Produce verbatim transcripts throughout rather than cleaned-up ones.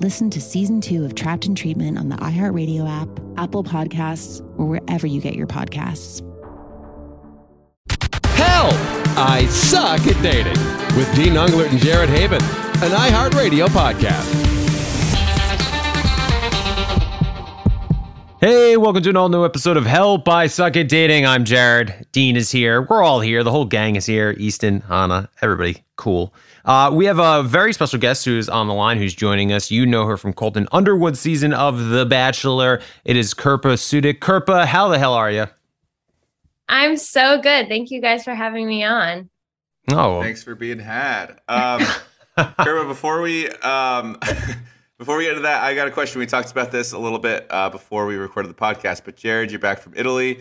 Listen to season two of Trapped in Treatment on the iHeartRadio app, Apple Podcasts, or wherever you get your podcasts. Help! I Suck at Dating with Dean Unglert and Jared Haven, an iHeartRadio podcast. Hey, welcome to an all new episode of Help, I Suck at Dating. I'm Jared. Dean is here. We're all here. The whole gang is here. Easton, Hannah, everybody. Cool. Uh, we have a very special guest who's on the line, who's joining us. You know her from Colton Underwood's season of The Bachelor. It is Kirpa Sudhik. Kirpa, how the hell are you? I'm so good. Thank you guys for having me on. Oh, thanks for being had. Um, Kirpa, before we... Um, Before we get to that, I got a question. We talked about this a little bit uh, before we recorded the podcast, but Jared, you're back from Italy.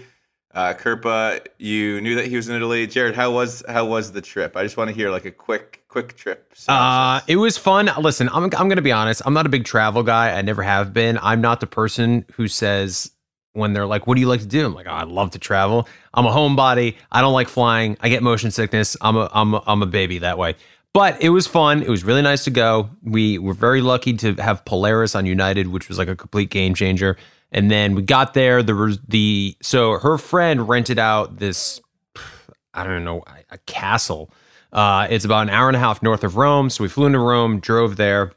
Uh, Kirpa, you knew that he was in Italy. Jared, how was how was the trip? I just want to hear like a quick quick trip. Uh, it was fun. Listen, I'm I'm going to be honest. I'm not a big travel guy. I never have been. I'm not the person who says when they're like, "What do you like to do?" I'm like, oh, "I love to travel. I'm a homebody. I don't like flying. I get motion sickness. I'm a I'm a, I'm a baby that way." But it was fun. It was really nice to go. We were very lucky to have Polaris on United, which was like a complete game changer. And then we got there. There was the so her friend rented out this, I don't know, a castle. Uh, it's about an hour and a half north of Rome. So we flew into Rome, drove there.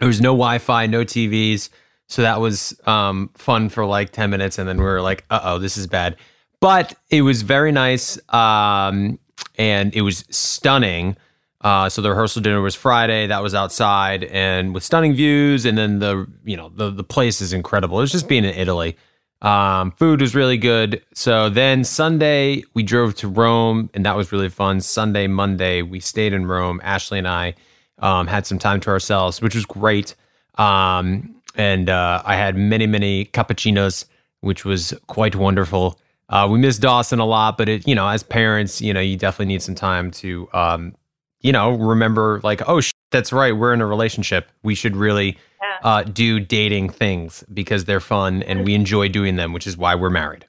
There was no Wi-Fi, no T Vs. So that was um, fun for like ten minutes. And then we were like, uh-oh, this is bad. But it was very nice. Um, and it was stunning. Uh, so the rehearsal dinner was Friday. That was outside and with stunning views. And then the, you know, the, the place is incredible. It was just being in Italy. Um, food was really good. So then Sunday we drove to Rome and that was really fun. Sunday, Monday, we stayed in Rome. Ashley and I um, had some time to ourselves, which was great. Um, and uh, I had many, many cappuccinos, which was quite wonderful. Uh, we missed Dawson a lot, but it, you know, as parents, you know, you definitely need some time to, um, you know, remember like, oh, sh- that's right. We're in a relationship. We should really yeah. uh, do dating things because they're fun and we enjoy doing them, which is why we're married.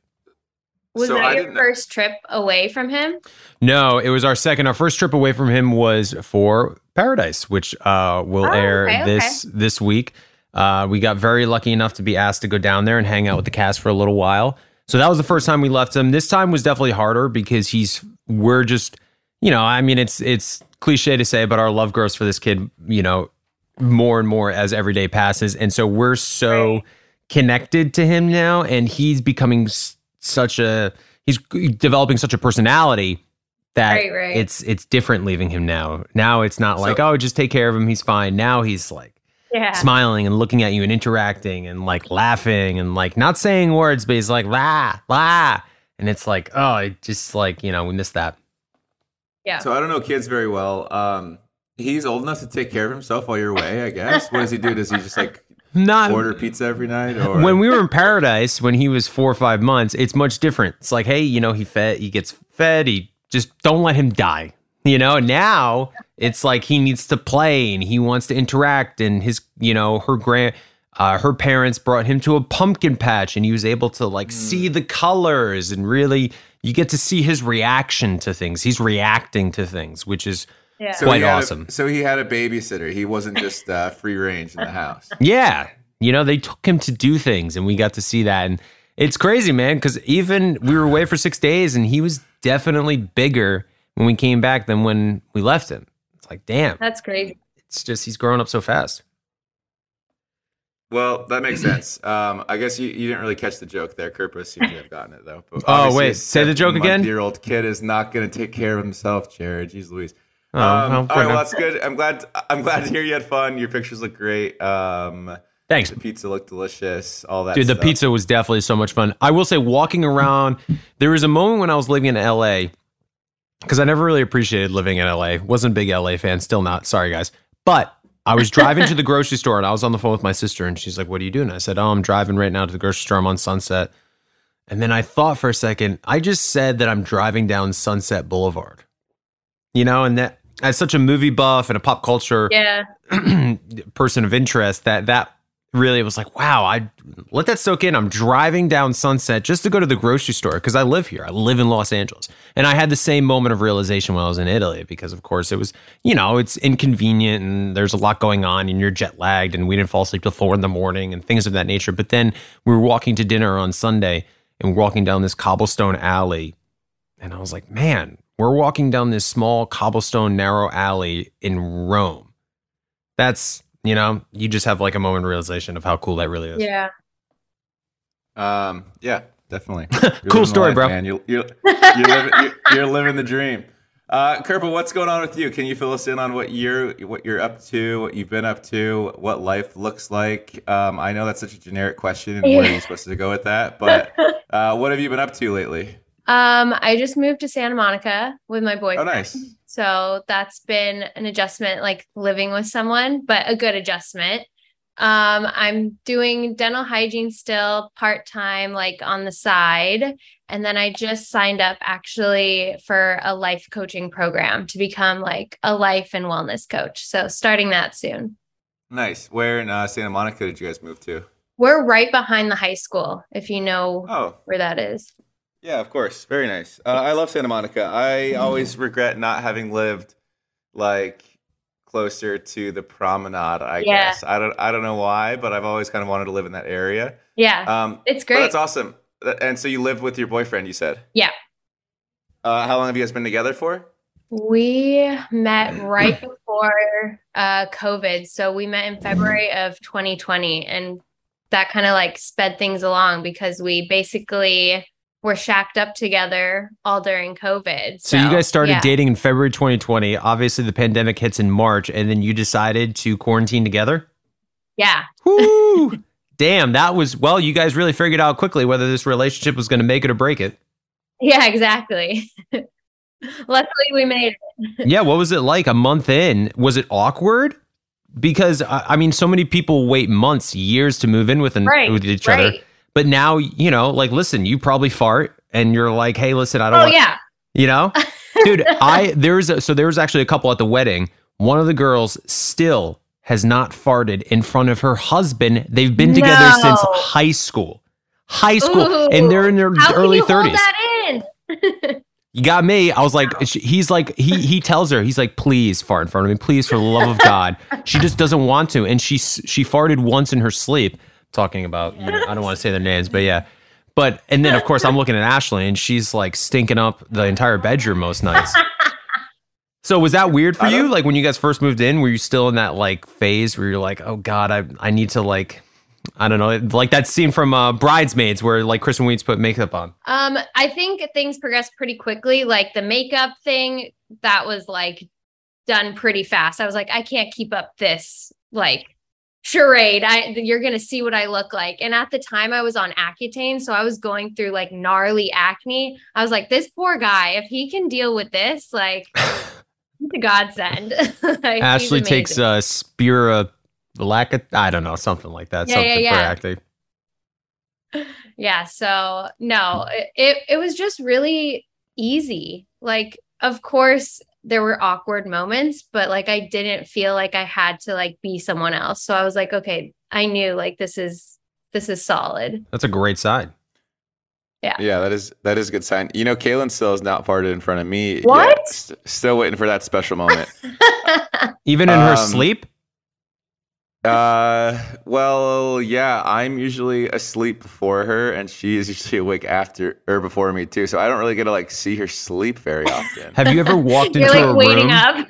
Was so that your first trip away from him? No, it was our second. Our first trip away from him was for Paradise, which uh, will oh, air okay, this okay. this week. Uh, we got very lucky enough to be asked to go down there and hang out with the cast for a little while. So that was the first time we left him. This time was definitely harder because he's we're just, you know, I mean, it's it's. cliche to say, but our love grows for this kid, you know, more and more as every day passes. And so we're so connected to him now. And he's becoming such a, he's developing such a personality that right, right. it's it's different leaving him now. Now it's not like, so, oh, just take care of him. He's fine. Now he's like yeah. smiling and looking at you and interacting and like laughing and like not saying words, but he's like, la, la. And it's like, oh, it just like, you know, we missed that. Yeah. So I don't know kids very well. Um, he's old enough to take care of himself while you're away, I guess. What does he do? Does he just like Not, order pizza every night? Or when we were in Paradise, when he was four or five months, it's much different. It's like, hey, you know, he fed, he gets fed. He just don't let him die. You know, now it's like he needs to play and he wants to interact. And his, you know, her grand Uh, her parents brought him to a pumpkin patch, and he was able to like mm. see the colors, and really you get to see his reaction to things. He's reacting to things, which is yeah. so quite awesome. A, so he had a babysitter. He wasn't just uh, free range in the house. Yeah. You know, they took him to do things, and we got to see that. And it's crazy, man, because even we were away for six days and he was definitely bigger when we came back than when we left him. It's like, damn. That's crazy. It's just he's growing up so fast. Well, that makes sense. Um, I guess you, you didn't really catch the joke there, Kirpa. Seems to have gotten it, though. But oh, wait. Say the joke again? Your old kid is not going to take care of himself, Jared. Jeez Louise. Oh, um, no, all right, well, that's good. I'm glad, I'm glad to hear you had fun. Your pictures look great. Um, Thanks. The pizza looked delicious, all that Dude, stuff. The pizza was definitely so much fun. I will say, walking around, there was a moment when I was living in L A, because I never really appreciated living in L A. Wasn't a big L A fan. Still not. Sorry, guys. But I was driving to the grocery store, and I was on the phone with my sister, and she's like, what are you doing? I said, oh, I'm driving right now to the grocery store. I'm on Sunset. And then I thought for a second, I just said that I'm driving down Sunset Boulevard. You know, and that as such a movie buff and a pop culture yeah. person of interest, that that really was like, wow, I let that soak in. I'm driving down Sunset just to go to the grocery store because I live here. I live in Los Angeles. And I had the same moment of realization when I was in Italy because, of course, it was, you know, it's inconvenient and there's a lot going on and you're jet lagged and we didn't fall asleep till four in the morning and things of that nature. But then we were walking to dinner on Sunday and we're walking down this cobblestone alley. And I was like, man, we're walking down this small cobblestone narrow alley in Rome. That's, you know, you just have like a moment of realization of how cool that really is. Yeah. Um. Yeah. Definitely. Cool story, life, bro. Man. You're, you're, you're, living, you're, you're living the dream. Uh, Kirpa, what's going on with you? Can you fill us in on what you're, what you're up to, what you've been up to, what life looks like? Um, I know that's such a generic question, and yeah. where are you supposed to go with that? But uh, what have you been up to lately? Um, I just moved to Santa Monica with my boyfriend. Oh, nice. So that's been an adjustment, like living with someone, but a good adjustment. Um, I'm doing dental hygiene still part-time, like on the side. And then I just signed up actually for a life coaching program to become like a life and wellness coach. So starting that soon. Nice. Where in uh, Santa Monica did you guys move to? We're right behind the high school, if you know oh. where that is. Yeah, of course. Very nice. Uh, I love Santa Monica. I always regret not having lived like closer to the promenade, I yeah. guess. I don't I don't know why, but I've always kind of wanted to live in that area. Yeah, um, it's great. That's awesome. And so you live with your boyfriend, you said? Yeah. Uh, how long have you guys been together for? We met right before uh, COVID. So we met in February of twenty twenty. And that kind of like sped things along because we basically... We're shacked up together all during COVID. So, so you guys started yeah. dating in February twenty twenty. Obviously, the pandemic hits in March, and then you decided to quarantine together? Yeah. Woo! Damn, that was, well, you guys really figured out quickly whether this relationship was going to make it or break it. Yeah, exactly. Luckily, we made it. Yeah, what was it like a month in? Was it awkward? Because, I mean, so many people wait months, years to move in with, an, right, with each right. other. But now, you know, like, listen, you probably fart and you're like, hey, listen, I don't oh, want yeah. you know, dude, I there's a, so there was actually a couple at the wedding. One of the girls still has not farted in front of her husband. They've been together no. since high school, high school. Ooh, and they're in their early thirties. How can you hold that in? You got me. I was like, he's like, he, he tells her, he's like, please fart in front of me. Please, for the love of God. She just doesn't want to. And she, she farted once in her sleep. Talking about, you know, I don't want to say their names, but yeah. But, and then of course I'm looking at Ashley and she's like stinking up the entire bedroom most nights. So was that weird for you? Like when you guys first moved in, were you still in that like phase where you're like, oh God, I I need to like, I don't know, like that scene from uh, Bridesmaids where like Kristen Wiig put makeup on? Um, I think things progressed pretty quickly. Like the makeup thing, that was like done pretty fast. I was like, I can't keep up this like charade. I you're gonna see what I look like. And at the time I was on Accutane, so I was going through like gnarly acne. I was like, this poor guy, if he can deal with this, like he's a godsend. Like, Ashley takes a uh, spira lack of, I don't know, something like that. Yeah, something yeah, yeah. for acne. Yeah, so no, it, it it was just really easy. Like, of course, there were awkward moments, but like I didn't feel like I had to like be someone else. So I was like, okay, I knew like this is this is solid. That's a great sign. Yeah. Yeah, that is that is a good sign. You know, Kaylin still is not farted in front of me. What? Yeah, st- still waiting for that special moment. Even in um, her sleep? Uh, well, yeah, I'm usually asleep before her, and she is usually awake after or before me too. So I don't really get to like see her sleep very often. Have you ever walked into like a waiting room? Up.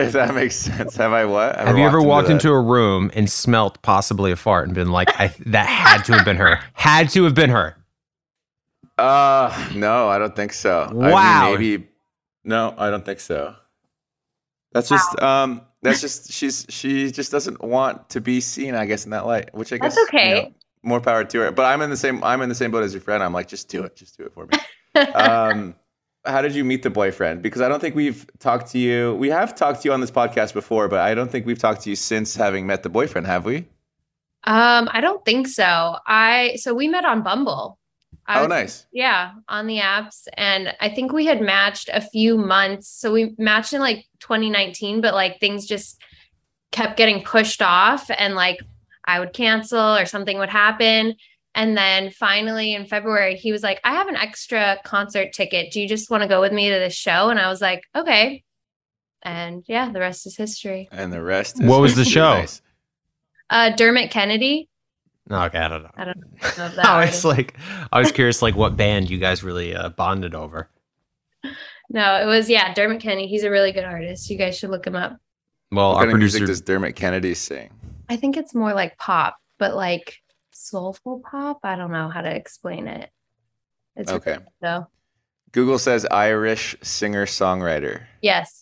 If that makes sense. Have I what? Have, have you ever walked into, into a room and smelt possibly a fart and been like, I, that had to have been her. Had to have been her. Uh, no, I don't think so. Wow. I mean, maybe. No, I don't think so. That's just wow. um. That's just she's she just doesn't want to be seen, I guess, in that light. Which I guess that's okay. You know, more power to her. But I'm in the same I'm in the same boat as your friend. I'm like, just do it, just do it for me. um, how did you meet the boyfriend? Because I don't think we've talked to you. We have talked to you on this podcast before, but I don't think we've talked to you since having met the boyfriend, have we? Um, I don't think so. I so we met on Bumble. I oh, was, nice. Yeah, on the apps. And I think we had matched a few months. So we matched in like twenty nineteen, but like things just kept getting pushed off and like I would cancel or something would happen. And then finally in February, he was like, I have an extra concert ticket. Do you just want to go with me to this show? And I was like, okay. And yeah, the rest is history. And the rest. Is what was the show? Nice. Uh, Dermot Kennedy. Okay, I don't know. I don't know that. I was like, I was curious, like what band you guys really uh, bonded over. No, it was yeah, Dermot Kennedy. He's a really good artist. You guys should look him up. Well, what our kind producer of music does Dermot Kennedy sing? I think it's more like pop, but like soulful pop. I don't know how to explain it. It's okay. So Google says Irish singer-songwriter. Yes.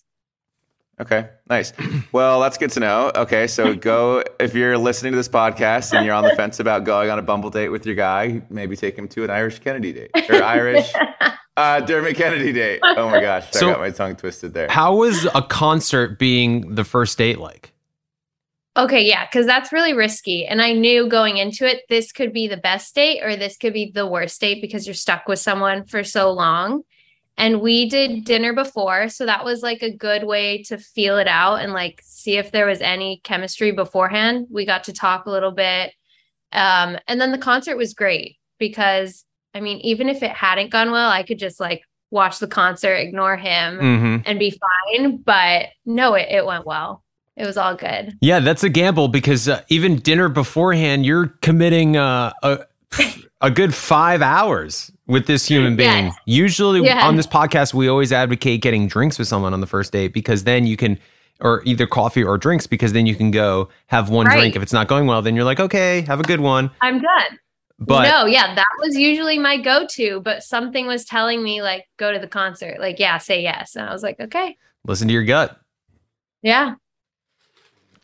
Okay, nice. Well, that's good to know. Okay, so go, if you're listening to this podcast and you're on the fence about going on a Bumble date with your guy, maybe take him to an Irish Kennedy date or Irish uh, Dermot Kennedy date. Oh my gosh, so I got my tongue twisted there. How was a concert being the first date like? Okay, yeah, because that's really risky. And I knew going into it, this could be the best date or this could be the worst date because you're stuck with someone for so long. And we did dinner before, so that was like a good way to feel it out and like see if there was any chemistry beforehand. We got to talk a little bit. Um, and then the concert was great because, I mean, even if it hadn't gone well, I could just like watch the concert, ignore him mm-hmm. and be fine. But no, it, it went well. It was all good. Yeah, that's a gamble because uh, even dinner beforehand, you're committing uh, a a good five hours with this human being. Yes. Usually yes. on this podcast, we always advocate getting drinks with someone on the first date because then you can, or either coffee or drinks, because then you can go have one right. drink. If it's not going well, then you're like, okay, have a good one. I'm done. But no, yeah, that was usually my go-to, but something was telling me like, go to the concert. Like, yeah, say yes. And I was like, okay. Listen to your gut. Yeah.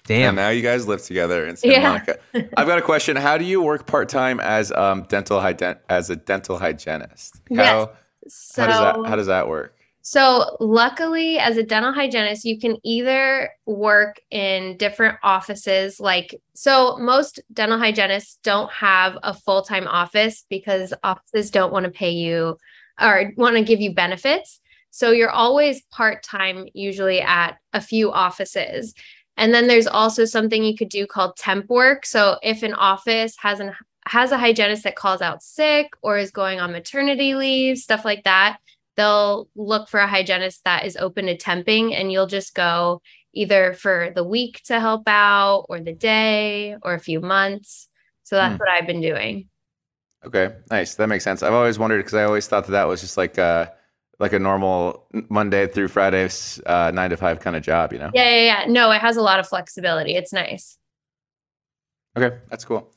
Damn. And now you guys live together in Santa yeah. Monica. I've got a question. How do you work part-time as um dental hygien- as a dental hygienist? How, yes. so, how does that how does that work? So luckily as a dental hygienist, you can either work in different offices. Like, so most dental hygienists don't have a full-time office because offices don't want to pay you or want to give you benefits. So you're always part-time, usually at a few offices. And then there's also something you could do called temp work. So if an office has an has a hygienist that calls out sick or is going on maternity leave, stuff like that, they'll look for a hygienist that is open to temping, and you'll just go either for the week to help out or the day or a few months. So that's hmm. what I've been doing. Okay, nice. That makes sense. I've always wondered because I always thought that that was just like a, like a normal Monday through Friday, uh, nine to five kind of job, you know? Yeah, yeah, yeah. No, it has a lot of flexibility. It's nice. Okay, that's cool.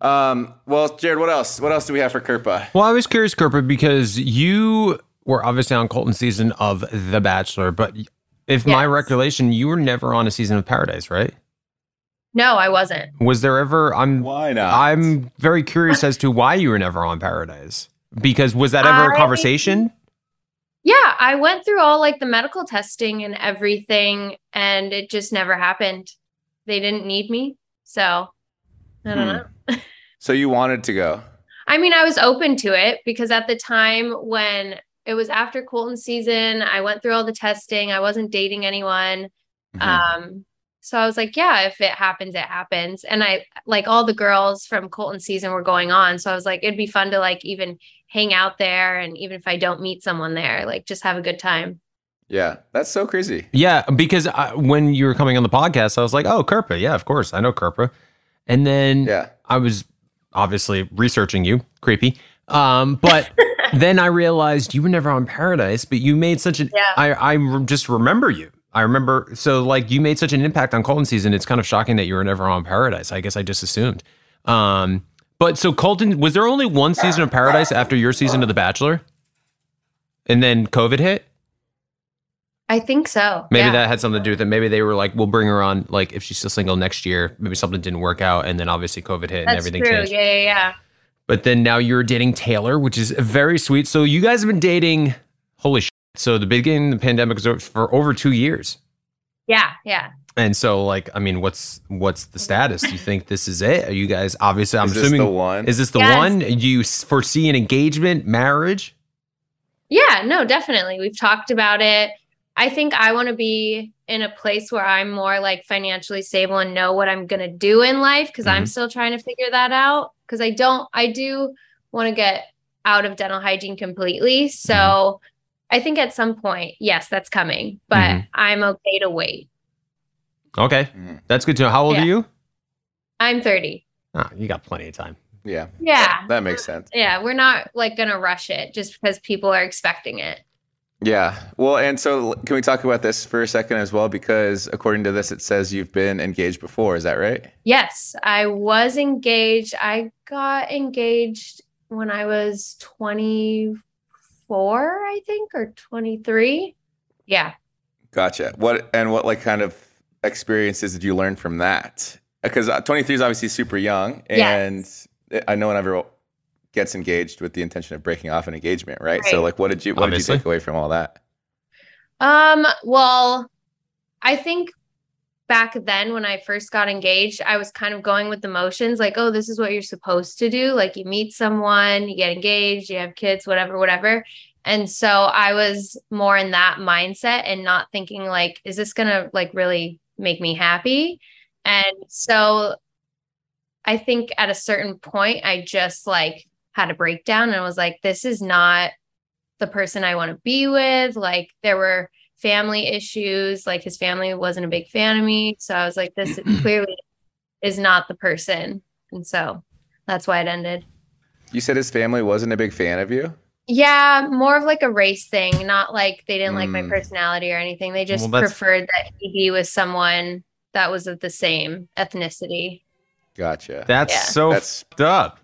Um, well, Jared, what else? What else do we have for Kirpa? Well, I was curious, Kirpa, because you were obviously on Colton's season of The Bachelor, but if yes. my recollection, you were never on a season of Paradise, right? No, I wasn't. Was there ever? I'm. Why not? I'm very curious as to why you were never on Paradise. Because was that ever I... a conversation? Yeah, I went through all like the medical testing and everything, and it just never happened. They didn't need me. So I don't hmm. know. So you wanted to go? I mean, I was open to it because at the time when it was after Colton's season, I went through all the testing. I wasn't dating anyone. Mm-hmm. Um, So I was like, yeah, if it happens, it happens. And I, like, all the girls from Colton season were going on. So I was like, it'd be fun to, like, even hang out there. And even if I don't meet someone there, like, just have a good time. Yeah, that's so crazy. Yeah, because I, when you were coming on the podcast, I was like, oh, Kirpa. Yeah, of course. I know Kirpa. And then yeah. I was obviously researching you. Creepy. Um, but then I realized you were never on Paradise, but you made such an... Yeah. I, I just remember you. I remember... So, like, you made such an impact on Colton season. It's kind of shocking that you were never on Paradise. I guess I just assumed. Um, but so Colton... Was there only one season of Paradise after your season of The Bachelor? And then COVID hit? I think so. Maybe yeah. that had something to do with it. Maybe they were like, we'll bring her on, like, if she's still single next year. Maybe something didn't work out. And then obviously COVID hit. That's and everything true. Changed. Yeah, yeah, yeah. But then now you're dating Taylor, which is very sweet. So you guys have been dating, holy shit. So the beginning of the pandemic was for over two years. Yeah, yeah. And so, like, I mean, what's what's the status? Do you think this is it? Are you guys, obviously, I'm is assuming. Is this the one? Is this the yes. one? Do you foresee an engagement, marriage? Yeah, no, definitely. We've talked about it. I think I want to be in a place where I'm more like financially stable and know what I'm going to do in life, because mm-hmm. I'm still trying to figure that out, because I don't, I do want to get out of dental hygiene completely. So mm-hmm. I think at some point, yes, that's coming, but mm-hmm. I'm okay to wait. Okay. Mm-hmm. That's good to know. How old yeah. are you? I'm thirty. Oh, you got plenty of time. Yeah. Yeah. That makes sense. Yeah. We're not like going to rush it just because people are expecting it. Yeah. Well, and so can we talk about this for a second as well? Because according to this, it says you've been engaged before. Is that right? Yes, I was engaged. I got engaged when I was twenty-four, I think, or twenty-three. Yeah. Gotcha. What and what like kind of experiences did you learn from that? Because twenty-three is obviously super young. And yes. I know whenever... gets engaged with the intention of breaking off an engagement, right? right. So, like, what did you what Obviously. did you take away from all that? Um, well, I think back then when I first got engaged, I was kind of going with the motions, like, oh, this is what you're supposed to do. Like, you meet someone, you get engaged, you have kids, whatever, whatever. And so I was more in that mindset and not thinking like, is this gonna like really make me happy? And so I think at a certain point, I just like had a breakdown and was like, this is not the person I want to be with. Like, there were family issues, like his family wasn't a big fan of me, so I was like, this clearly is not the person. And so that's why it ended. You said his family wasn't a big fan of you? Yeah, more of like a race thing, not like they didn't mm. like my personality or anything. They just well, preferred that he be with someone that was of the same ethnicity. Gotcha. That's yeah. so that's... fucked up.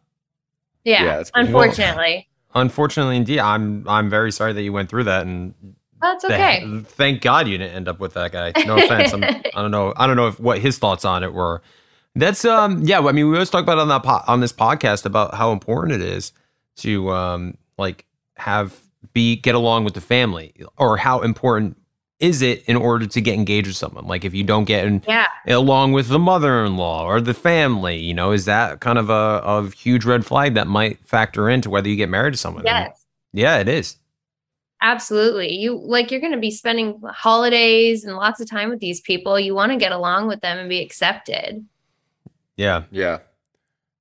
Yeah, yeah, unfortunately. Cool. Unfortunately, indeed. I'm I'm very sorry that you went through that, and that's okay. Th- thank God you didn't end up with that guy. No offense. I'm, I don't know. I don't know if, what his thoughts on it were. That's um. Yeah. I mean, we always talk about on that po- on this podcast about how important it is to um like have be get along with the family, or how important is it in order to get engaged with someone. Like, if you don't get in, yeah. along with the mother-in-law or the family, you know, is that kind of a of huge red flag that might factor into whether you get married to someone? Yes. And yeah, it is. Absolutely. You like, you're going to be spending holidays and lots of time with these people. You want to get along with them and be accepted. Yeah. Yeah.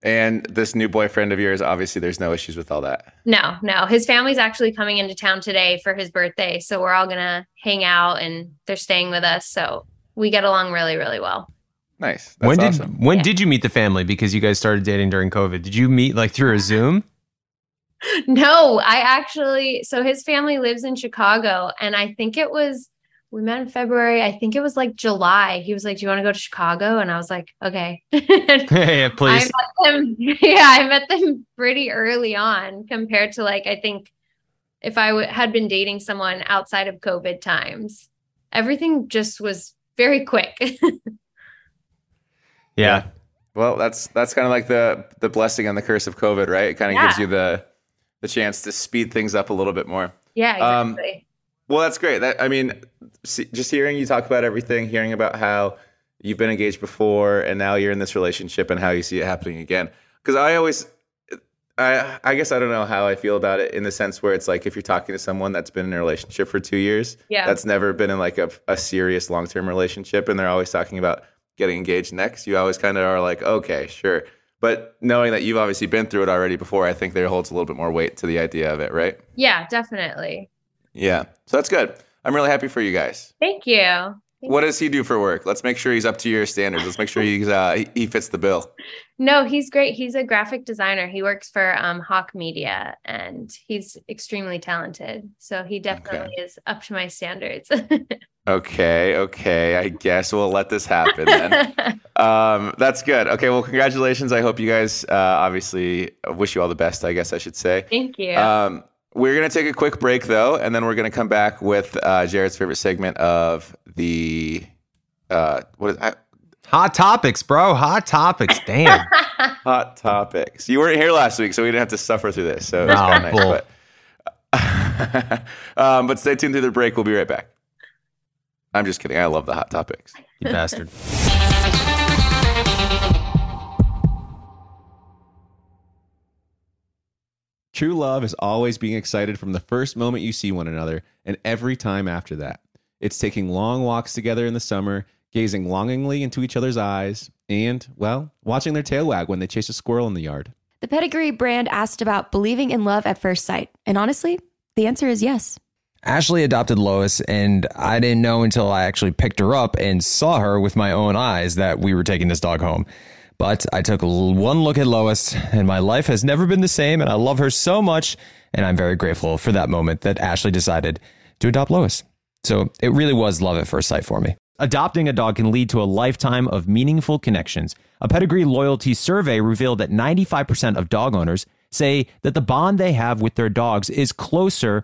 And this new boyfriend of yours, obviously, there's no issues with all that. No, no. His family's actually coming into town today for his birthday. So we're all going to hang out, and they're staying with us. So we get along really, really well. Nice. That's when did, awesome. When yeah. did you meet the family? Because you guys started dating during COVID. Did you meet like through a Zoom? No, I actually. So his family lives in Chicago, and I think it was, we met in February. I think it was like July. He was like, do you want to go to Chicago? And I was like, okay. Yeah, please. I met them, yeah, I met them pretty early on compared to like, I think if I w- had been dating someone outside of COVID times, everything just was very quick. Yeah. Well, that's that's kind of like the the blessing and the curse of COVID, right? It kind of yeah. gives you the the chance to speed things up a little bit more. Yeah, exactly. Um, Well, that's great. That, I mean, see, just hearing you talk about everything, hearing about how you've been engaged before and now you're in this relationship and how you see it happening again. Because I always, I I guess I don't know how I feel about it, in the sense where it's like, if you're talking to someone that's been in a relationship for two years, yeah. that's never been in like a, a serious long-term relationship, and they're always talking about getting engaged next, you always kind of are like, okay, sure. But knowing that you've obviously been through it already before, I think there holds a little bit more weight to the idea of it, right? Yeah, definitely. Yeah. So that's good. I'm really happy for you guys. Thank you. Thank what you. Does he do for work? Let's make sure he's up to your standards. Let's make sure he's uh, he fits the bill. No, he's great. He's a graphic designer. He works for um, Hawk Media, and he's extremely talented. So he definitely okay. is up to my standards. Okay, okay. I guess we'll let this happen then. um, that's good. Okay, well, congratulations. I hope you guys uh, obviously wish you all the best, I guess I should say. Thank you. Um, we're going to take a quick break, though, and then we're going to come back with uh, Jared's favorite segment of the... Uh, what is I, Hot Topics, bro. Hot Topics. Damn. Hot Topics. You weren't here last week, so we didn't have to suffer through this. So it's kind of nice. But, um, but stay tuned through the break. We'll be right back. I'm just kidding. I love the Hot Topics. You bastard. True love is always being excited from the first moment you see one another, and every time after that. It's taking long walks together in the summer, gazing longingly into each other's eyes, and, well, watching their tail wag when they chase a squirrel in the yard. The Pedigree brand asked about believing in love at first sight, and honestly, the answer is yes. Ashley adopted Lois, and I didn't know until I actually picked her up and saw her with my own eyes that we were taking this dog home. But I took one look at Lois, and my life has never been the same, and I love her so much, and I'm very grateful for that moment that Ashley decided to adopt Lois. So it really was love at first sight for me. Adopting a dog can lead to a lifetime of meaningful connections. A Pedigree loyalty survey revealed that ninety-five percent of dog owners say that the bond they have with their dogs is closer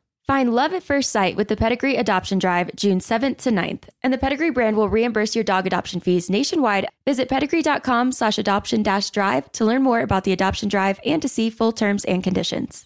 Find love at first sight with the Pedigree Adoption Drive, June seventh to ninth. And the Pedigree brand will reimburse your dog adoption fees nationwide. Visit pedigree.com slash adoption dash drive to learn more about the adoption drive and to see full terms and conditions.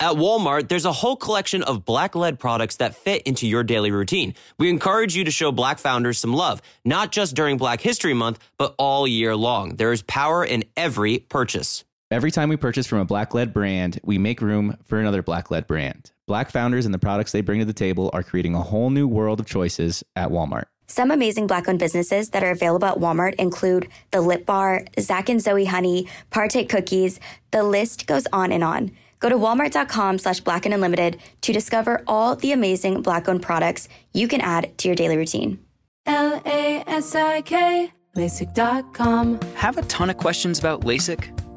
At Walmart, there's a whole collection of Black-led products that fit into your daily routine. We encourage you to show Black founders some love, not just during Black History Month, but all year long. There is power in every purchase. Every time we purchase from a Black-led brand, we make room for another Black-led brand. Black founders and the products they bring to the table are creating a whole new world of choices at Walmart. Some amazing Black-owned businesses that are available at Walmart include The Lip Bar, Zach and Zoe Honey, Partake Cookies. The list goes on and on. Go to walmart.com slash black and unlimited to discover all the amazing Black-owned products you can add to your daily routine. L A S I K, LASIK dot com. Have a ton of questions about LASIK?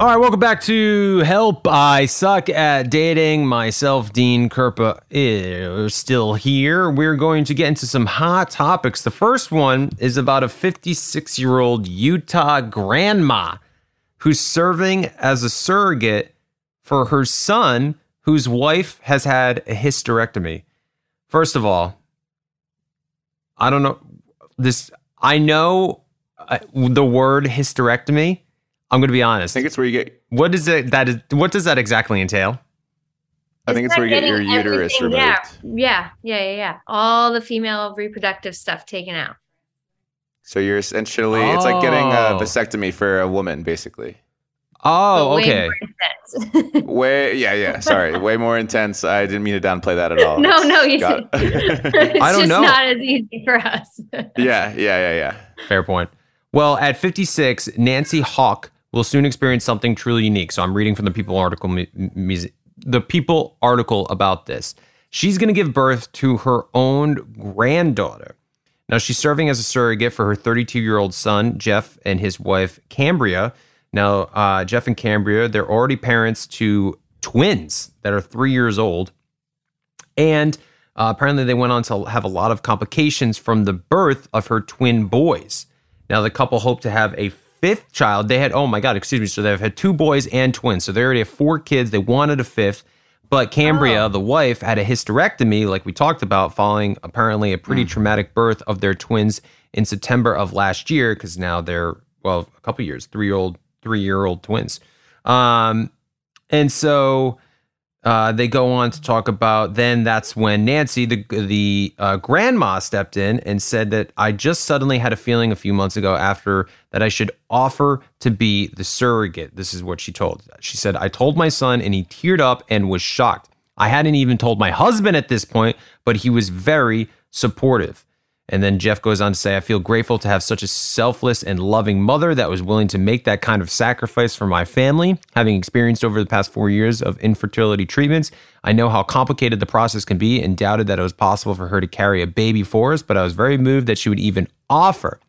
All right, welcome back to Help I Suck at Dating. Myself, Dean Kirpa, is still here. We're going to get into some hot topics. The first one is about a fifty-six-year-old Utah grandma who's serving as a surrogate for her son, whose wife has had a hysterectomy. First of all, I don't know this. I know uh, the word hysterectomy. I'm going to be honest. I think it's where you get. What is it? That is. What does that exactly entail? I think it's, it's where you get your uterus removed. Yeah. yeah, yeah, yeah, yeah. All the female reproductive stuff taken out. So you're essentially, oh. it's like getting a vasectomy for a woman, basically. Oh, way okay. More intense. way, yeah, yeah. Sorry, way more intense. I didn't mean to downplay that at all. no, no, you didn't. It's I don't just know. Not as easy for us. yeah, yeah, yeah, yeah. Fair point. Well, at fifty-six, Nancy Hawk will soon experience something truly unique. So I'm reading from the People article. Me- me- the People article about this. She's going to give birth to her own granddaughter. Now, she's serving as a surrogate for her thirty-two-year-old son, Jeff, and his wife, Cambria. Now, uh, Jeff and Cambria, they're already parents to twins that are three years old. And uh, apparently they went on to have a lot of complications from the birth of her twin boys. Now, the couple hope to have a fifth child. They had, oh my God, excuse me. So they've had two boys and twins. So they already have four kids. They wanted a fifth, but Cambria, oh. the wife, had a hysterectomy, like we talked about, following apparently a pretty mm. traumatic birth of their twins in September of last year, because now they're, well, a couple years, three old, three-year-old twins. Um, and so uh, they go on to talk about, then that's when Nancy, the, the uh, grandma, stepped in and said that I just suddenly had a feeling a few months ago after that I should offer to be the surrogate. This is what she told. She said, I told my son and he teared up and was shocked. I hadn't even told my husband at this point, but he was very supportive. And then Jeff goes on to say, I feel grateful to have such a selfless and loving mother that was willing to make that kind of sacrifice for my family. Having experienced over the past four years of infertility treatments, I know how complicated the process can be and doubted that it was possible for her to carry a baby for us, but I was very moved that she would even offer.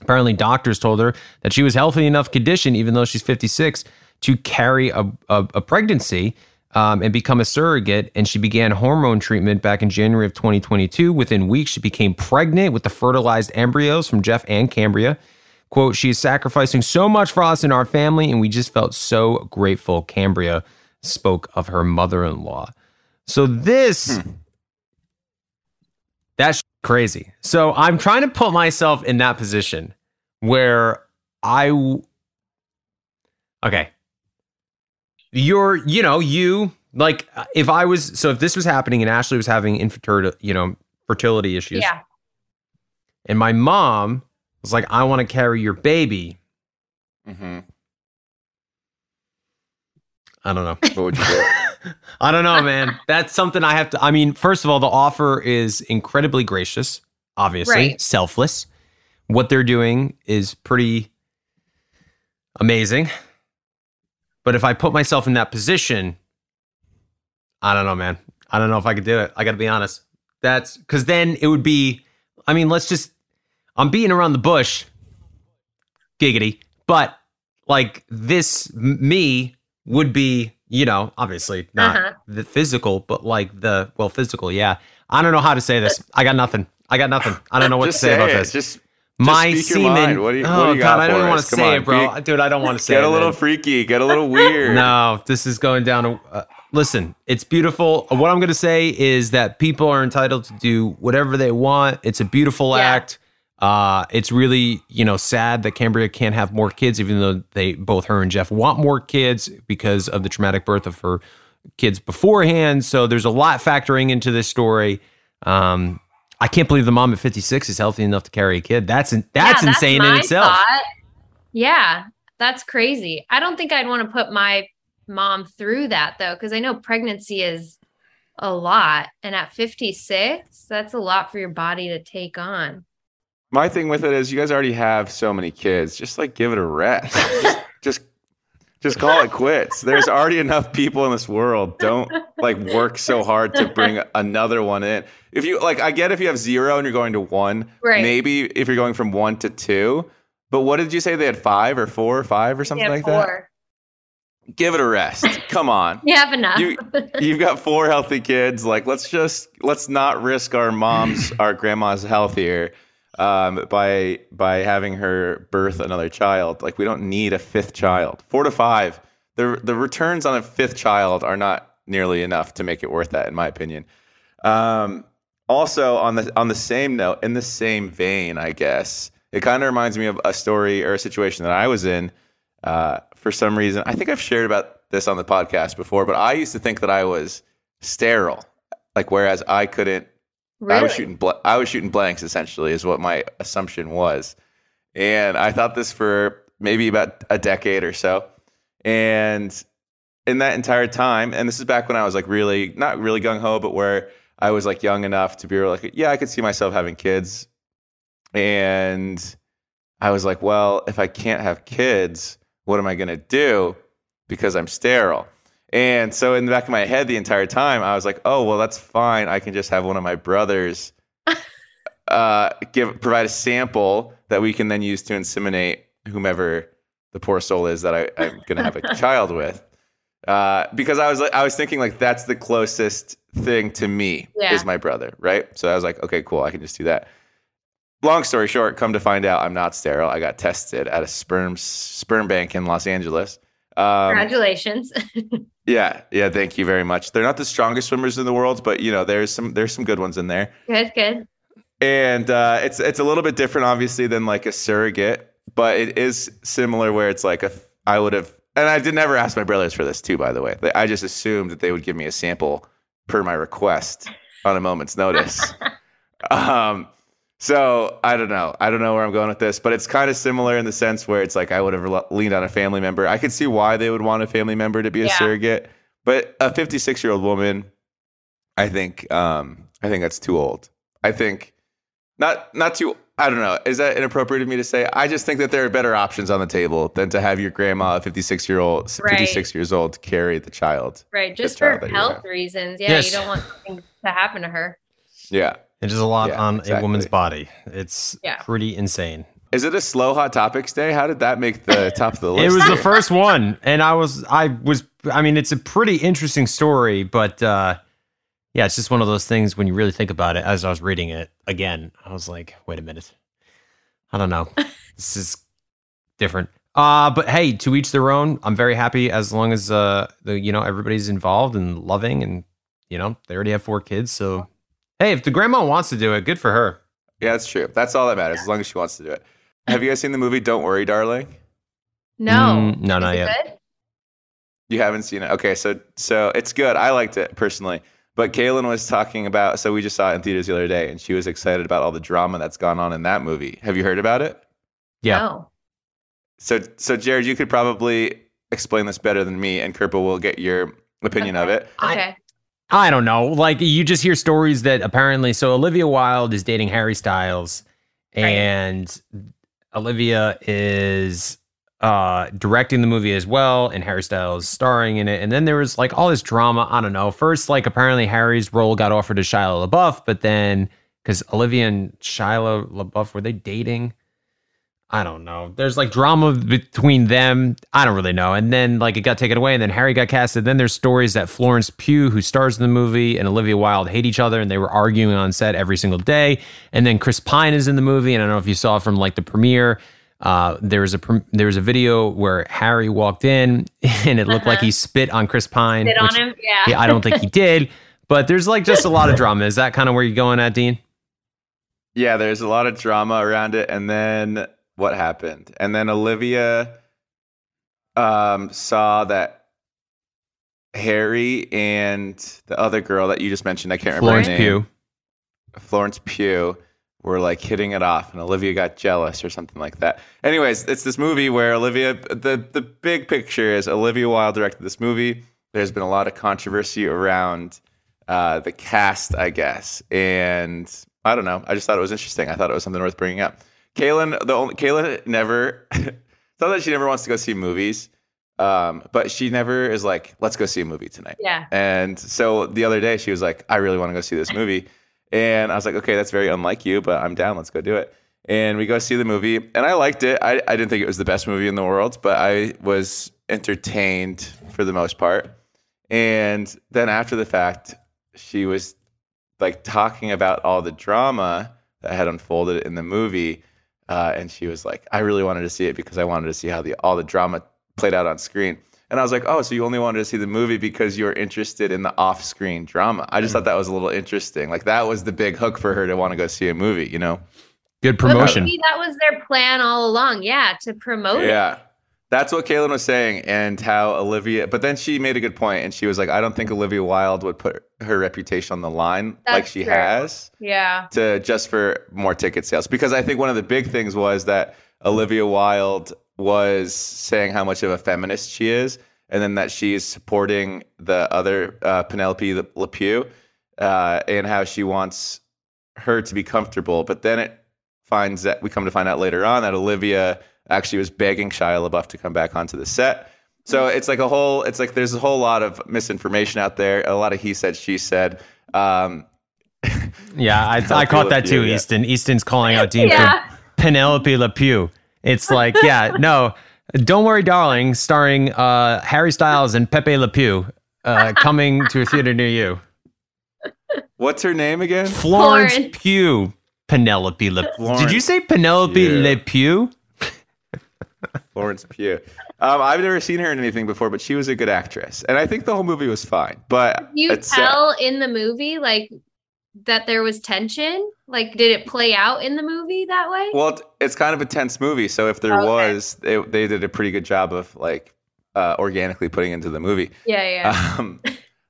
Apparently, doctors told her that she was healthy enough condition, even though she's fifty-six, to carry a, a, a pregnancy. Um, and become a surrogate, and she began hormone treatment back in January of twenty twenty-two. Within weeks, she became pregnant with the fertilized embryos from Jeff and Cambria. Quote, she is sacrificing so much for us and our family, and we just felt so grateful. Cambria spoke of her mother-in-law. So this, hmm. that's crazy. So I'm trying to put myself in that position where I, w- okay. You're, you know, you, like, if I was, so if this was happening and Ashley was having infertility, you know, fertility issues. Yeah. And my mom was like, I want to carry your baby. Mm-hmm. I don't know. What would you do? I don't know, man. That's something I have to, I mean, first of all, the offer is incredibly gracious, obviously, right. Selfless. What they're doing is pretty amazing. But if I put myself in that position, I don't know, man. I don't know if I could do it. I got to be honest. That's because then it would be, I mean, let's just, I'm beating around the bush. Giggity. But like this me would be, you know, obviously not uh-huh. the physical, but like the, well, physical. Yeah. I don't know how to say this. I got nothing. I got nothing. I don't know what just to say, say about it. This. Just My semen. What do you, oh, what do you God, got I don't even want to say on, it, bro. Be, Dude, I don't want to say it. Get a little man. freaky. Get a little weird. No, this is going down. A, uh, listen, it's beautiful. What I'm going to say is that people are entitled to do whatever they want. It's a beautiful yeah. act. Uh, it's really, you know, sad that Cambria can't have more kids, even though they both, her and Jeff, want more kids because of the traumatic birth of her kids beforehand. So there's a lot factoring into this story. Um I can't believe the mom at fifty-six is healthy enough to carry a kid. That's that's, yeah, that's insane in itself. Thought. Yeah, that's crazy. I don't think I'd want to put my mom through that, though, because I know pregnancy is a lot. And at fifty-six, that's a lot for your body to take on. My thing with it is you guys already have so many kids. Just, like, give it a rest. just, just just call it quits. There's already enough people in this world. Don't, like, work so hard to bring another one in. If you like, I get if you have zero and you're going to one, right. Maybe if you're going from one to two, but what did you say? They had five or four or five or something yeah, like four. that. Give it a rest. Come on. You have enough. You, you've got four healthy kids. Like, let's just, let's not risk our mom's, our grandma's health here um, by, by having her birth another child. Like, we don't need a fifth child, four to five. the the returns on a fifth child are not nearly enough to make it worth that, in my opinion. Um, also, on the on the same note, in the same vein, I guess, it kind of reminds me of a story or a situation that I was in. Uh, for some reason, I think I've shared about this on the podcast before, but I used to think that I was sterile, like whereas I couldn't. Really? I was shooting bl- I was shooting blanks, essentially, is what my assumption was. And I thought this for maybe about a decade or so. And in that entire time, and this is back when I was like really, not really gung-ho, but where I was like young enough to be like, yeah, I could see myself having kids. And I was like, well, if I can't have kids, what am I going to do? Because I'm sterile. And so in the back of my head the entire time, I was like, oh, well, that's fine. I can just have one of my brothers uh, give provide a sample that we can then use to inseminate whomever the poor soul is that I, I'm going to have a child with. Uh, because I was I was thinking, like, that's the closest thing to me yeah. is my brother, right? So I was like, okay, cool. I can just do that. Long story short, come to find out, I'm not sterile. I got tested at a sperm sperm bank in Los Angeles. Um, Congratulations. yeah, yeah, thank you very much. They're not the strongest swimmers in the world, but you know, there's some there's some good ones in there. Good, good. And uh, it's it's a little bit different, obviously, than like a surrogate, but it is similar where it's like a I would have, and I did never ask my brothers for this too, by the way. I just assumed that they would give me a sample per my request on a moment's notice. um. So I don't know. I don't know where I'm going with this, but it's kind of similar in the sense where it's like I would have leaned on a family member. I could see why they would want a family member to be a yeah. surrogate, but a fifty-six-year-old woman, I think, um, I think that's too old. I think not, not too. I don't know. Is that inappropriate of me to say? I just think that there are better options on the table than to have your grandma, fifty-six-year-old, right. fifty-six years old, carry the child. Right, just for health reasons. Yeah, yes. You don't want something to happen to her. Yeah. It is a lot yeah, on exactly. a woman's body. It's yeah. pretty insane. Is it a slow hot topics day? How did that make the top of the list? It was here? the first one. And I was, I was, I mean, it's a pretty interesting story, but uh, yeah, it's just one of those things when you really think about it. As I was reading it again, I was like, wait a minute. I don't know. This is different. Uh, but hey, to each their own. I'm very happy as long as, uh, the, you know, everybody's involved and loving and, you know, they already have four kids. So. Hey, if the grandma wants to do it, good for her. Yeah, that's true. That's all that matters, as long as she wants to do it. Have you guys seen the movie Don't Worry Darling? No. Mm, no, Is not it yet. Good? You haven't seen it? Okay, so so it's good. I liked it, personally. But Kaylin was talking about, so we just saw it in theaters the other day, and she was excited about all the drama that's gone on in that movie. Have you heard about it? Yeah. No. So, so Jared, you could probably explain this better than me, and Kirpa will get your opinion okay. of it. Okay. I, I don't know. Like, you just hear stories that apparently... So, Olivia Wilde is dating Harry Styles. And right. Olivia is uh, directing the movie as well. And Harry Styles starring in it. And then there was, like, all this drama. I don't know. First, like, apparently Harry's role got offered to Shia LaBeouf. But then... Because Olivia and Shia LaBeouf, were they dating? I don't know. There's, like, drama between them. I don't really know. And then, like, it got taken away. And then Harry got casted. Then there's stories that Florence Pugh, who stars in the movie, and Olivia Wilde hate each other. And they were arguing on set every single day. And then Chris Pine is in the movie. And I don't know if you saw from, like, the premiere. Uh, there was a there was a video where Harry walked in. And it looked uh-huh. like he spit on Chris Pine. Spit which, on him? Yeah. yeah. I don't think he did. But there's, like, just a lot of drama. Is that kind of where you're going at, Dean? Yeah, there's a lot of drama around it. And then... What happened? And then Olivia um, saw that Harry and the other girl that you just mentioned, I can't Florence remember her name. Pugh. Florence Pugh were like hitting it off and Olivia got jealous or something like that. Anyways, it's this movie where Olivia, the, the big picture is Olivia Wilde directed this movie. There's been a lot of controversy around uh, the cast, I guess. And I don't know. I just thought it was interesting. I thought it was something worth bringing up. Kaylin, the only Kaylin never. It's not that she never wants to go see movies, um, but she never is like, "Let's go see a movie tonight." Yeah. And so the other day, she was like, "I really want to go see this movie," and I was like, "Okay, that's very unlike you, but I'm down. Let's go do it." And we go see the movie, and I liked it. I, I didn't think it was the best movie in the world, but I was entertained for the most part. And then after the fact, she was like talking about all the drama that had unfolded in the movie. Uh, and she was like, I really wanted to see it because I wanted to see how the all the drama played out on screen. And I was like, oh, so you only wanted to see the movie because you were interested in the off-screen drama. I just thought that was a little interesting. Like, that was the big hook for her to want to go see a movie, you know? Good promotion. Maybe that was their plan all along, yeah, to promote it. Yeah, that's what Kaylin was saying, and how Olivia, but then she made a good point, and she was like, I don't think Olivia Wilde would put her reputation on the line that's like she true. has. Yeah. To just for more ticket sales. Because I think one of the big things was that Olivia Wilde was saying how much of a feminist she is, and then that she's supporting the other uh, Penelope Le Pew, uh, and how she wants her to be comfortable. But then it finds that we come to find out later on that Olivia actually was begging Shia LaBeouf to come back onto the set. So it's like a whole, it's like there's a whole lot of misinformation out there, a lot of he said, she said. Um, yeah, I, I caught that too, yeah. Easton. Easton's calling out Dean yeah. for Penelope Le Pew. It's like, yeah, no, Don't Worry Darling, starring uh, Harry Styles and Pepe Le Pew, uh, coming to a theater near you. What's her name again? Florence, Florence. Pugh. Penelope Le Pew. Did you say Penelope yeah. Le Pew? Florence Pugh. Um, I've never seen her in anything before, but she was a good actress. And I think the whole movie was fine. But did you tell uh, in the movie, like, that there was tension? Like, did it play out in the movie that way? Well, it's kind of a tense movie. So if there oh, okay. was, they, they did a pretty good job of, like, uh, organically putting into the movie. Yeah, yeah. Um,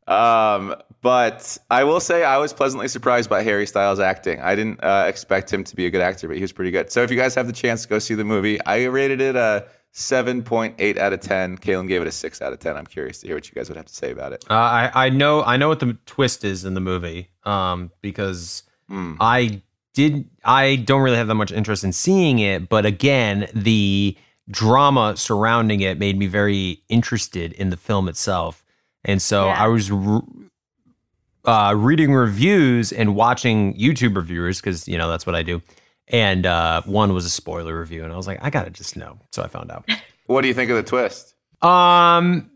um, but I will say I was pleasantly surprised by Harry Styles' acting. I didn't uh, expect him to be a good actor, but he was pretty good. So if you guys have the chance to go see the movie, I rated it a seven point eight out of ten. Kaylin gave it a six out of ten. I'm curious to hear what you guys would have to say about it. Uh, I, I know I know what the twist is in the movie, um, because mm. I did I don't really have that much interest in seeing it. But again, the drama surrounding it made me very interested in the film itself. And so yeah. I was re- uh, reading reviews and watching YouTube reviewers, because, you know, that's what I do. And uh, one was a spoiler review, and I was like, I gotta just know. So I found out. What do you think of the twist? Um,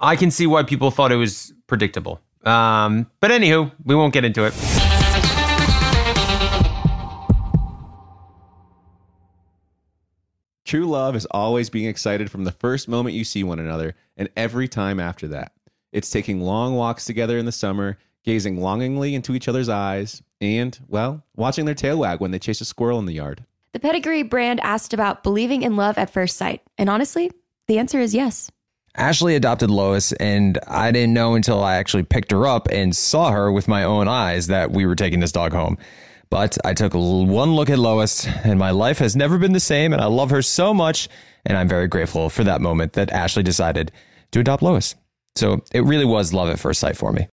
I can see why people thought it was predictable. Um, but anywho, we won't get into it. True love is always being excited from the first moment you see one another, and every time after that. It's taking long walks together in the summer, gazing longingly into each other's eyes, and, well, watching their tail wag when they chase a squirrel in the yard. The Pedigree brand asked about believing in love at first sight. And honestly, the answer is yes. Ashley adopted Lois, and I didn't know until I actually picked her up and saw her with my own eyes that we were taking this dog home. But I took one look at Lois, and my life has never been the same, and I love her so much, and I'm very grateful for that moment that Ashley decided to adopt Lois. So it really was love at first sight for me.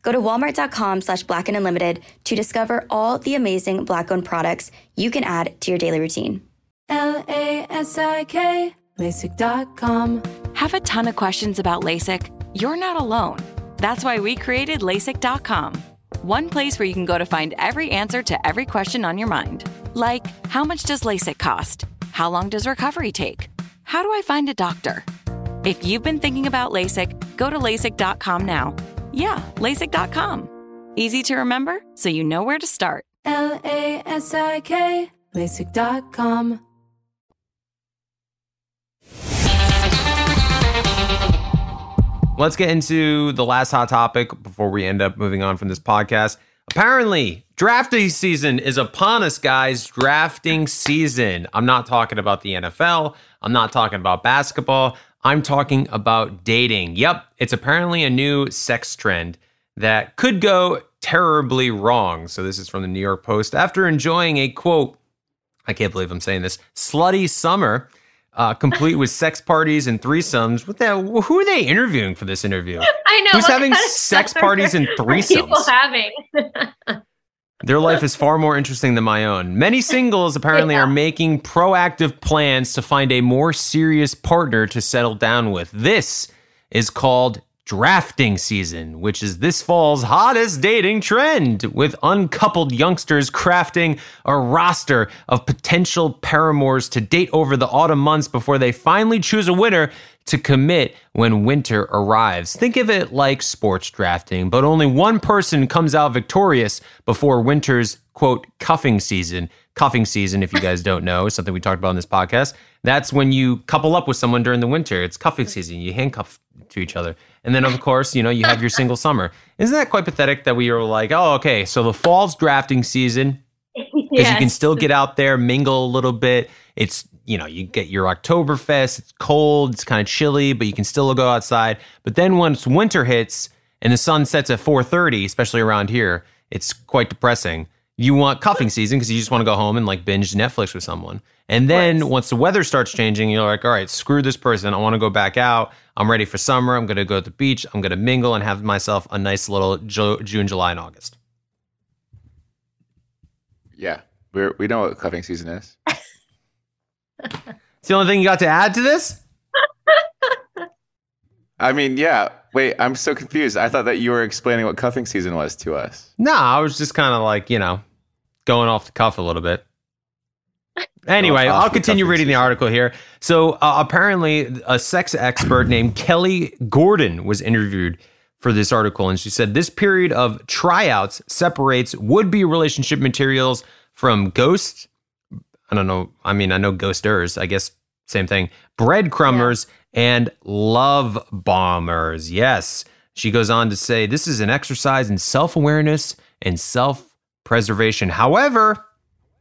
Go to walmart.com slash blackandunlimited to discover all the amazing black-owned products you can add to your daily routine. L A S I K, LASIK dot com. Have a ton of questions about LASIK? You're not alone. That's why we created LASIK dot com. One place where you can go to find every answer to every question on your mind. Like, how much does LASIK cost? How long does recovery take? How do I find a doctor? If you've been thinking about LASIK, go to LASIK dot com now. Yeah, LASIK dot com. Easy to remember, so you know where to start. L A S I K, LASIK dot com. Let's get into the last hot topic before we end up moving on from this podcast. Apparently, drafting season is upon us, guys. Drafting season. I'm not talking about the N F L. I'm not talking about basketball. I'm talking about dating. Yep, it's apparently a new sex trend that could go terribly wrong. So this is from the New York Post. After enjoying a, quote, I can't believe I'm saying this, slutty summer, Uh, complete with sex parties and threesomes. What the, who are they interviewing for this interview? I know. Who's having sex parties and threesomes? People having. Their life is far more interesting than my own. Many singles apparently yeah. are making proactive plans to find a more serious partner to settle down with. This is called drafting season, which is this fall's hottest dating trend, with uncoupled youngsters crafting a roster of potential paramours to date over the autumn months before they finally choose a winner to commit when winter arrives. Think of it like sports drafting, but only one person comes out victorious before winter's, quote, cuffing season. Cuffing season, if you guys don't know, is something we talked about on this podcast. That's when you couple up with someone during the winter. It's cuffing season. You handcuff to each other. And then, of course, you know, you have your single summer. Isn't that quite pathetic that we were like, oh, okay, so the fall's drafting season, because yes. you can still get out there, mingle a little bit. It's, you know, you get your Oktoberfest. It's cold. It's kind of chilly, but you can still go outside. But then once winter hits and the sun sets at four thirty, especially around here, it's quite depressing. You want cuffing season because you just want to go home and like binge Netflix with someone. And then once the weather starts changing, you're like, all right, screw this person. I want to go back out. I'm ready for summer. I'm going to go to the beach. I'm going to mingle and have myself a nice little Ju- June, July, and August. Yeah, we we know what cuffing season is. It's the only thing you got to add to this? I mean, yeah. Wait, I'm so confused. I thought that you were explaining what cuffing season was to us. No, I was just kind of like, you know, going off the cuff a little bit. Anyway, I'll continue reading the article here. So uh, apparently a sex expert named Kelly Gordon was interviewed for this article. And she said this period of tryouts separates would-be relationship materials from ghosts. I don't know. I mean, I know ghosters, I guess. Same thing. Breadcrumbers yeah. and love bombers. Yes. She goes on to say, this is an exercise in self-awareness and self-preservation. However,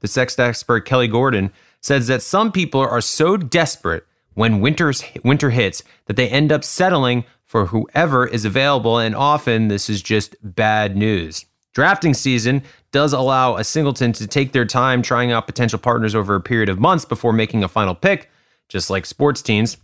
the sex expert Kelly Gordon says that some people are so desperate when winter's, winter hits that they end up settling for whoever is available. And often this is just bad news. Drafting season does allow a singleton to take their time trying out potential partners over a period of months before making a final pick. Just like sports teams,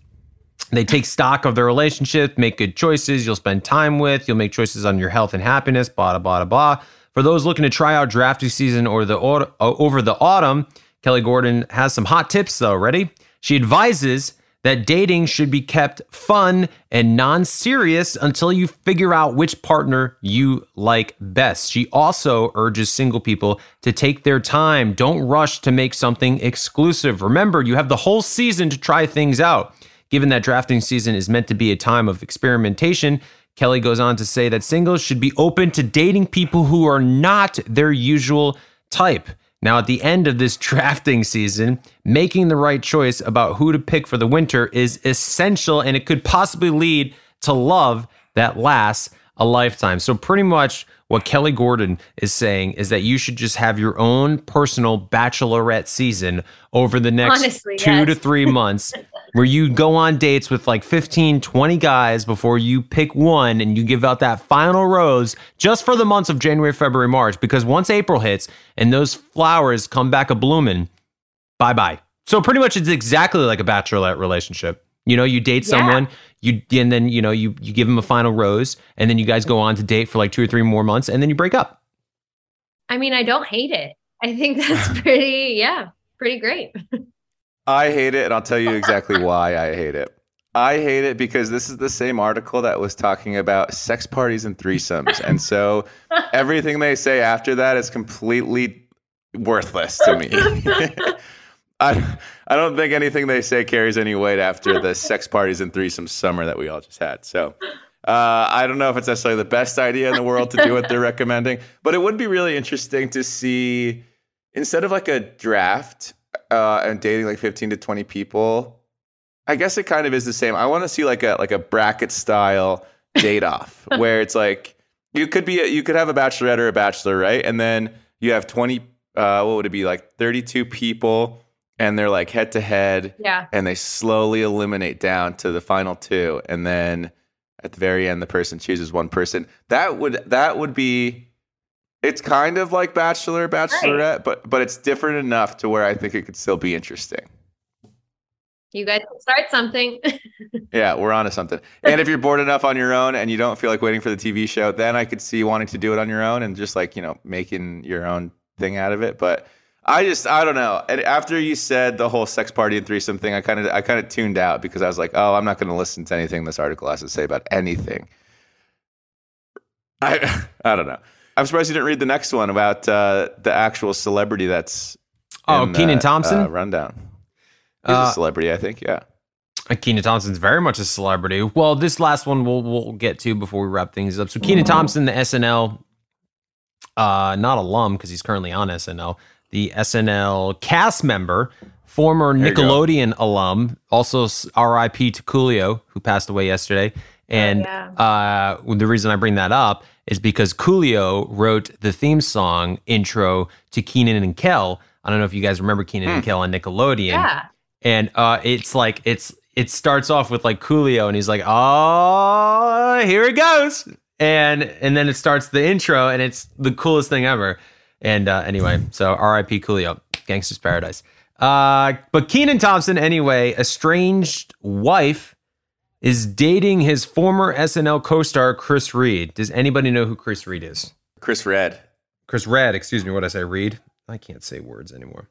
they take stock of their relationship, make good choices, you'll spend time with, you'll make choices on your health and happiness, blah, blah, blah, blah. For those looking to try out drafting season or the or, over the autumn, Kelly Gordon has some hot tips, though. Ready? She advises that dating should be kept fun and non-serious until you figure out which partner you like best. She also urges single people to take their time. Don't rush to make something exclusive. Remember, you have the whole season to try things out. Given that drafting season is meant to be a time of experimentation, Kelly goes on to say that singles should be open to dating people who are not their usual type. Now, at the end of this drafting season, making the right choice about who to pick for the winter is essential, and it could possibly lead to love that lasts a lifetime. So pretty much what Kelly Gordon is saying is that you should just have your own personal bachelorette season over the next Honestly, two yes. to three months where you go on dates with like fifteen, twenty guys before you pick one and you give out that final rose just for the months of January, February, March, because once April hits and those flowers come back a bloomin', bye-bye. So pretty much it's exactly like a bachelorette relationship. You know, you date someone, yeah. you and then, you know, you, you give them a final rose, and then you guys go on to date for like two or three more months, and then you break up. I mean, I don't hate it. I think that's pretty, yeah, pretty great. I hate it, and I'll tell you exactly why I hate it. I hate it because this is the same article that was talking about sex parties and threesomes. And so everything they say after that is completely worthless to me. I, I don't think anything they say carries any weight after the sex parties and threesomes summer that we all just had. So uh, I don't know if it's necessarily the best idea in the world to do what they're recommending, but it would be really interesting to see, instead of like a draft uh, and dating like fifteen to twenty people, I guess it kind of is the same. I want to see like a like a bracket style date off where it's like you could be a, you could have a bachelorette or a bachelor, right? And then you have twenty, uh, what would it be, like thirty-two people. And they're like head to head, yeah. And they slowly eliminate down to the final two, and then at the very end, the person chooses one person. That would that would be, it's kind of like Bachelor, Bachelorette, right. but but it's different enough to where I think it could still be interesting. You guys can start something. Yeah, we're onto something. And if you're bored enough on your own and you don't feel like waiting for the T V show, then I could see wanting to do it on your own and just like you know making your own thing out of it, but. I just, I don't know. And after you said the whole sex party and threesome thing, I kind of I kind of tuned out because I was like, oh, I'm not going to listen to anything this article has to say about anything. I I don't know. I'm surprised you didn't read the next one about uh, the actual celebrity that's Oh, in, Keenan uh, Thompson? Uh, rundown. He's uh, a celebrity, I think, yeah. Keenan Thompson's very much a celebrity. Well, this last one we'll, we'll get to before we wrap things up. So Keenan Thompson, the S N L, uh, not alum because he's currently on S N L, the S N L cast member, former Nickelodeon alum, also R I P to Coolio, who passed away yesterday. And oh, yeah. uh, the reason I bring that up is because Coolio wrote the theme song intro to Kenan and Kel. I don't know if you guys remember Kenan mm. and Kel on Nickelodeon. Yeah. And uh, it's like, it's it starts off with like Coolio and he's like, oh, here it goes. And, and then it starts the intro and it's the coolest thing ever. And uh, anyway, so R I P Coolio, Gangster's Paradise. Uh, but Keenan Thompson, anyway, estranged wife is dating his former S N L co-star, Chris Redd. Does anybody know who Chris Redd is? Chris Redd. Chris Redd, excuse me, what did I say, Reed? I can't say words anymore.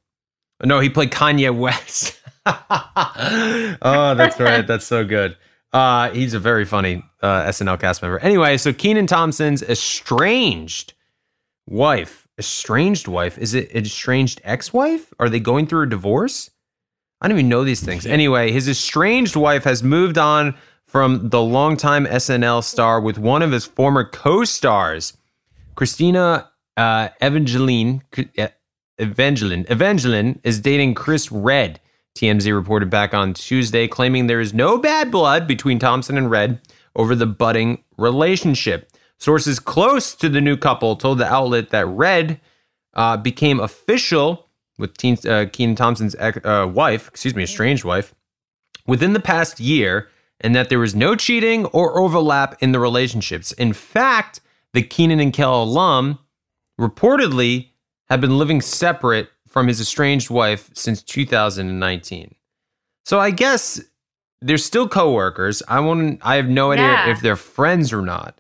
No, he played Kanye West. Oh, that's right. That's so good. Uh, he's a very funny uh, S N L cast member. Anyway, so Keenan Thompson's estranged wife. Estranged wife? Is it estranged ex-wife? Are they going through a divorce? I don't even know these things. Anyway, his estranged wife has moved on from the longtime S N L star with one of his former co-stars, Christina uh, Evangeline. Evangeline. Evangeline is dating Chris Redd. T M Z reported back on Tuesday, claiming there is no bad blood between Thompson and Redd over the budding relationship. Sources close to the new couple told the outlet that Redd uh, became official with teen, uh, Keenan Thompson's ex, uh, wife, excuse me, estranged wife, within the past year, and that there was no cheating or overlap in the relationships. In fact, the Kenan and Kel alum reportedly had been living separate from his estranged wife since two thousand nineteen. So I guess they're still coworkers. I won't. I have no idea yeah. if they're friends or not.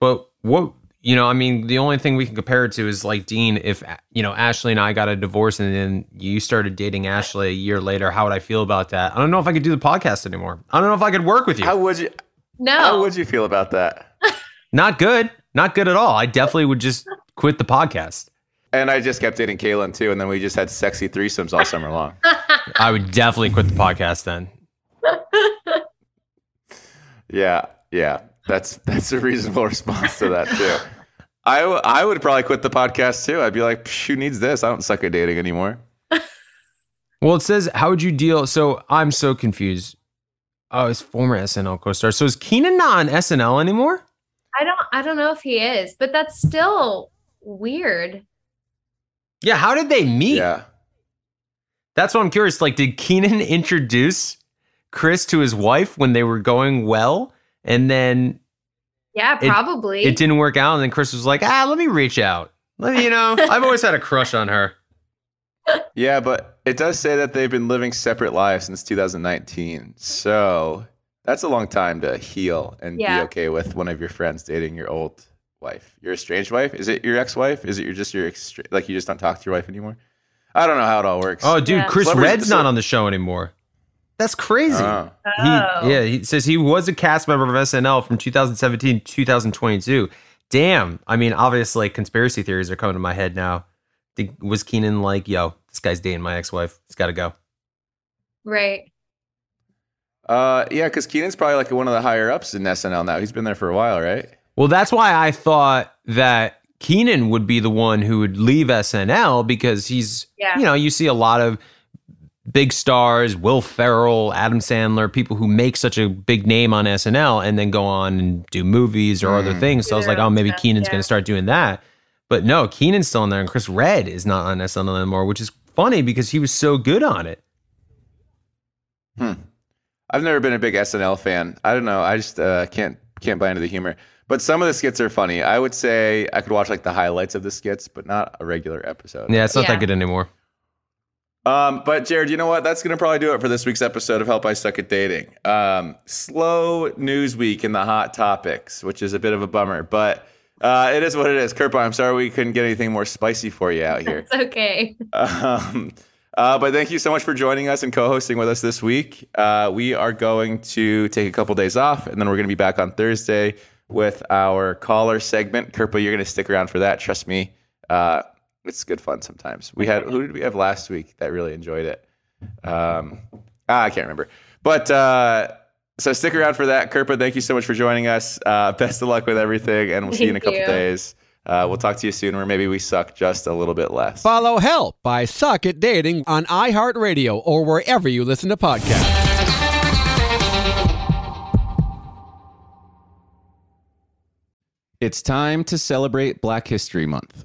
But what, you know, I mean, the only thing we can compare it to is like, Dean, if, you know, Ashley and I got a divorce and then you started dating Ashley a year later, how would I feel about that? I don't know if I could do the podcast anymore. I don't know if I could work with you. How would you? No. How would you feel about that? Not good. Not good at all. I definitely would just quit the podcast. And I just kept dating Kaylin too. And then we just had sexy threesomes all summer long. I would definitely quit the podcast then. Yeah. Yeah. That's that's a reasonable response to that, too. I, w- I would probably quit the podcast, too. I'd be like, who needs this? I don't suck at dating anymore. Well, it says, how would you deal? So I'm so confused. Oh, his former S N L co-star. So is Kenan not on S N L anymore? I don't I don't know if he is, but that's still weird. Yeah, how did they meet? Yeah. That's what I'm curious. Like, did Kenan introduce Chris to his wife when they were going well, and then yeah, probably it, it didn't work out, and then Chris was like, ah, let me reach out. Let me, you know, I've always had a crush on her. Yeah, but it does say that they've been living separate lives since two thousand nineteen. So that's a long time to heal and yeah. be okay with one of your friends dating your old wife. Your estranged wife? Is it your ex-wife? Is it your, just your extra, like you just don't talk to your wife anymore? I don't know how it all works. Oh, dude, yeah. Chris Redd's not on the show anymore. That's crazy. Oh. He, yeah, he says he was a cast member of S N L from two thousand seventeen to two thousand twenty-two. Damn. I mean, obviously, conspiracy theories are coming to my head now. Was Keenan like, yo, this guy's dating my ex-wife. It's got to go. Right. Uh, yeah, because Keenan's probably like one of the higher ups in S N L now. He's been there for a while, right? Well, that's why I thought that Keenan would be the one who would leave S N L because he's, yeah. you know, you see a lot of big stars, Will Ferrell, Adam Sandler, people who make such a big name on S N L and then go on and do movies or mm. other things. So I was like, oh, maybe Keenan's yeah. going to start doing that. But no, Keenan's still in there, and Chris Redd is not on S N L anymore, which is funny because he was so good on it. Hmm. I've never been a big S N L fan. I don't know. I just uh, can't can't buy into the humor. But some of the skits are funny. I would say I could watch like the highlights of the skits, but not a regular episode. Yeah, it's not yeah. that good anymore. Um, but Jared, you know what? That's going to probably do it for this week's episode of Help I Suck at Dating. Um, slow news week in the hot topics, which is a bit of a bummer, but... Uh, it is what it is. Kirpa, I'm sorry we couldn't get anything more spicy for you out here. It's okay. Um, uh, but thank you so much for joining us and co-hosting with us this week. Uh, we are going to take a couple days off, and then we're going to be back on Thursday with our caller segment. Kirpa, you're going to stick around for that. Trust me. Uh, it's good fun sometimes. We had Who did we have last week that really enjoyed it? Um, ah, I can't remember. But... Uh, So stick around for that. Kirpa, thank you so much for joining us. Uh, best of luck with everything, and we'll see you in a couple days. Uh, we'll talk to you soon, or maybe we suck just a little bit less. Follow Help I Suck at Dating on iHeartRadio or wherever you listen to podcasts. It's time to celebrate Black History Month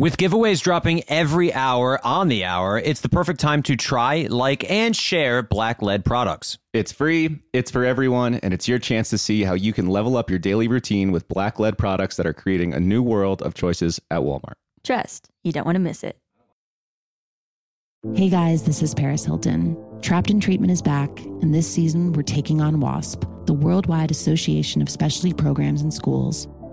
With giveaways dropping every hour on the hour, it's the perfect time to try, like, and share Black-led products. It's free, it's for everyone, and it's your chance to see how you can level up your daily routine with Black-led products that are creating a new world of choices at Walmart. Trust, you don't want to miss it. Hey guys, this is Paris Hilton. Trapped in Treatment is back, and this season we're taking on WASP, the Worldwide Association of Specialty Programs and Schools.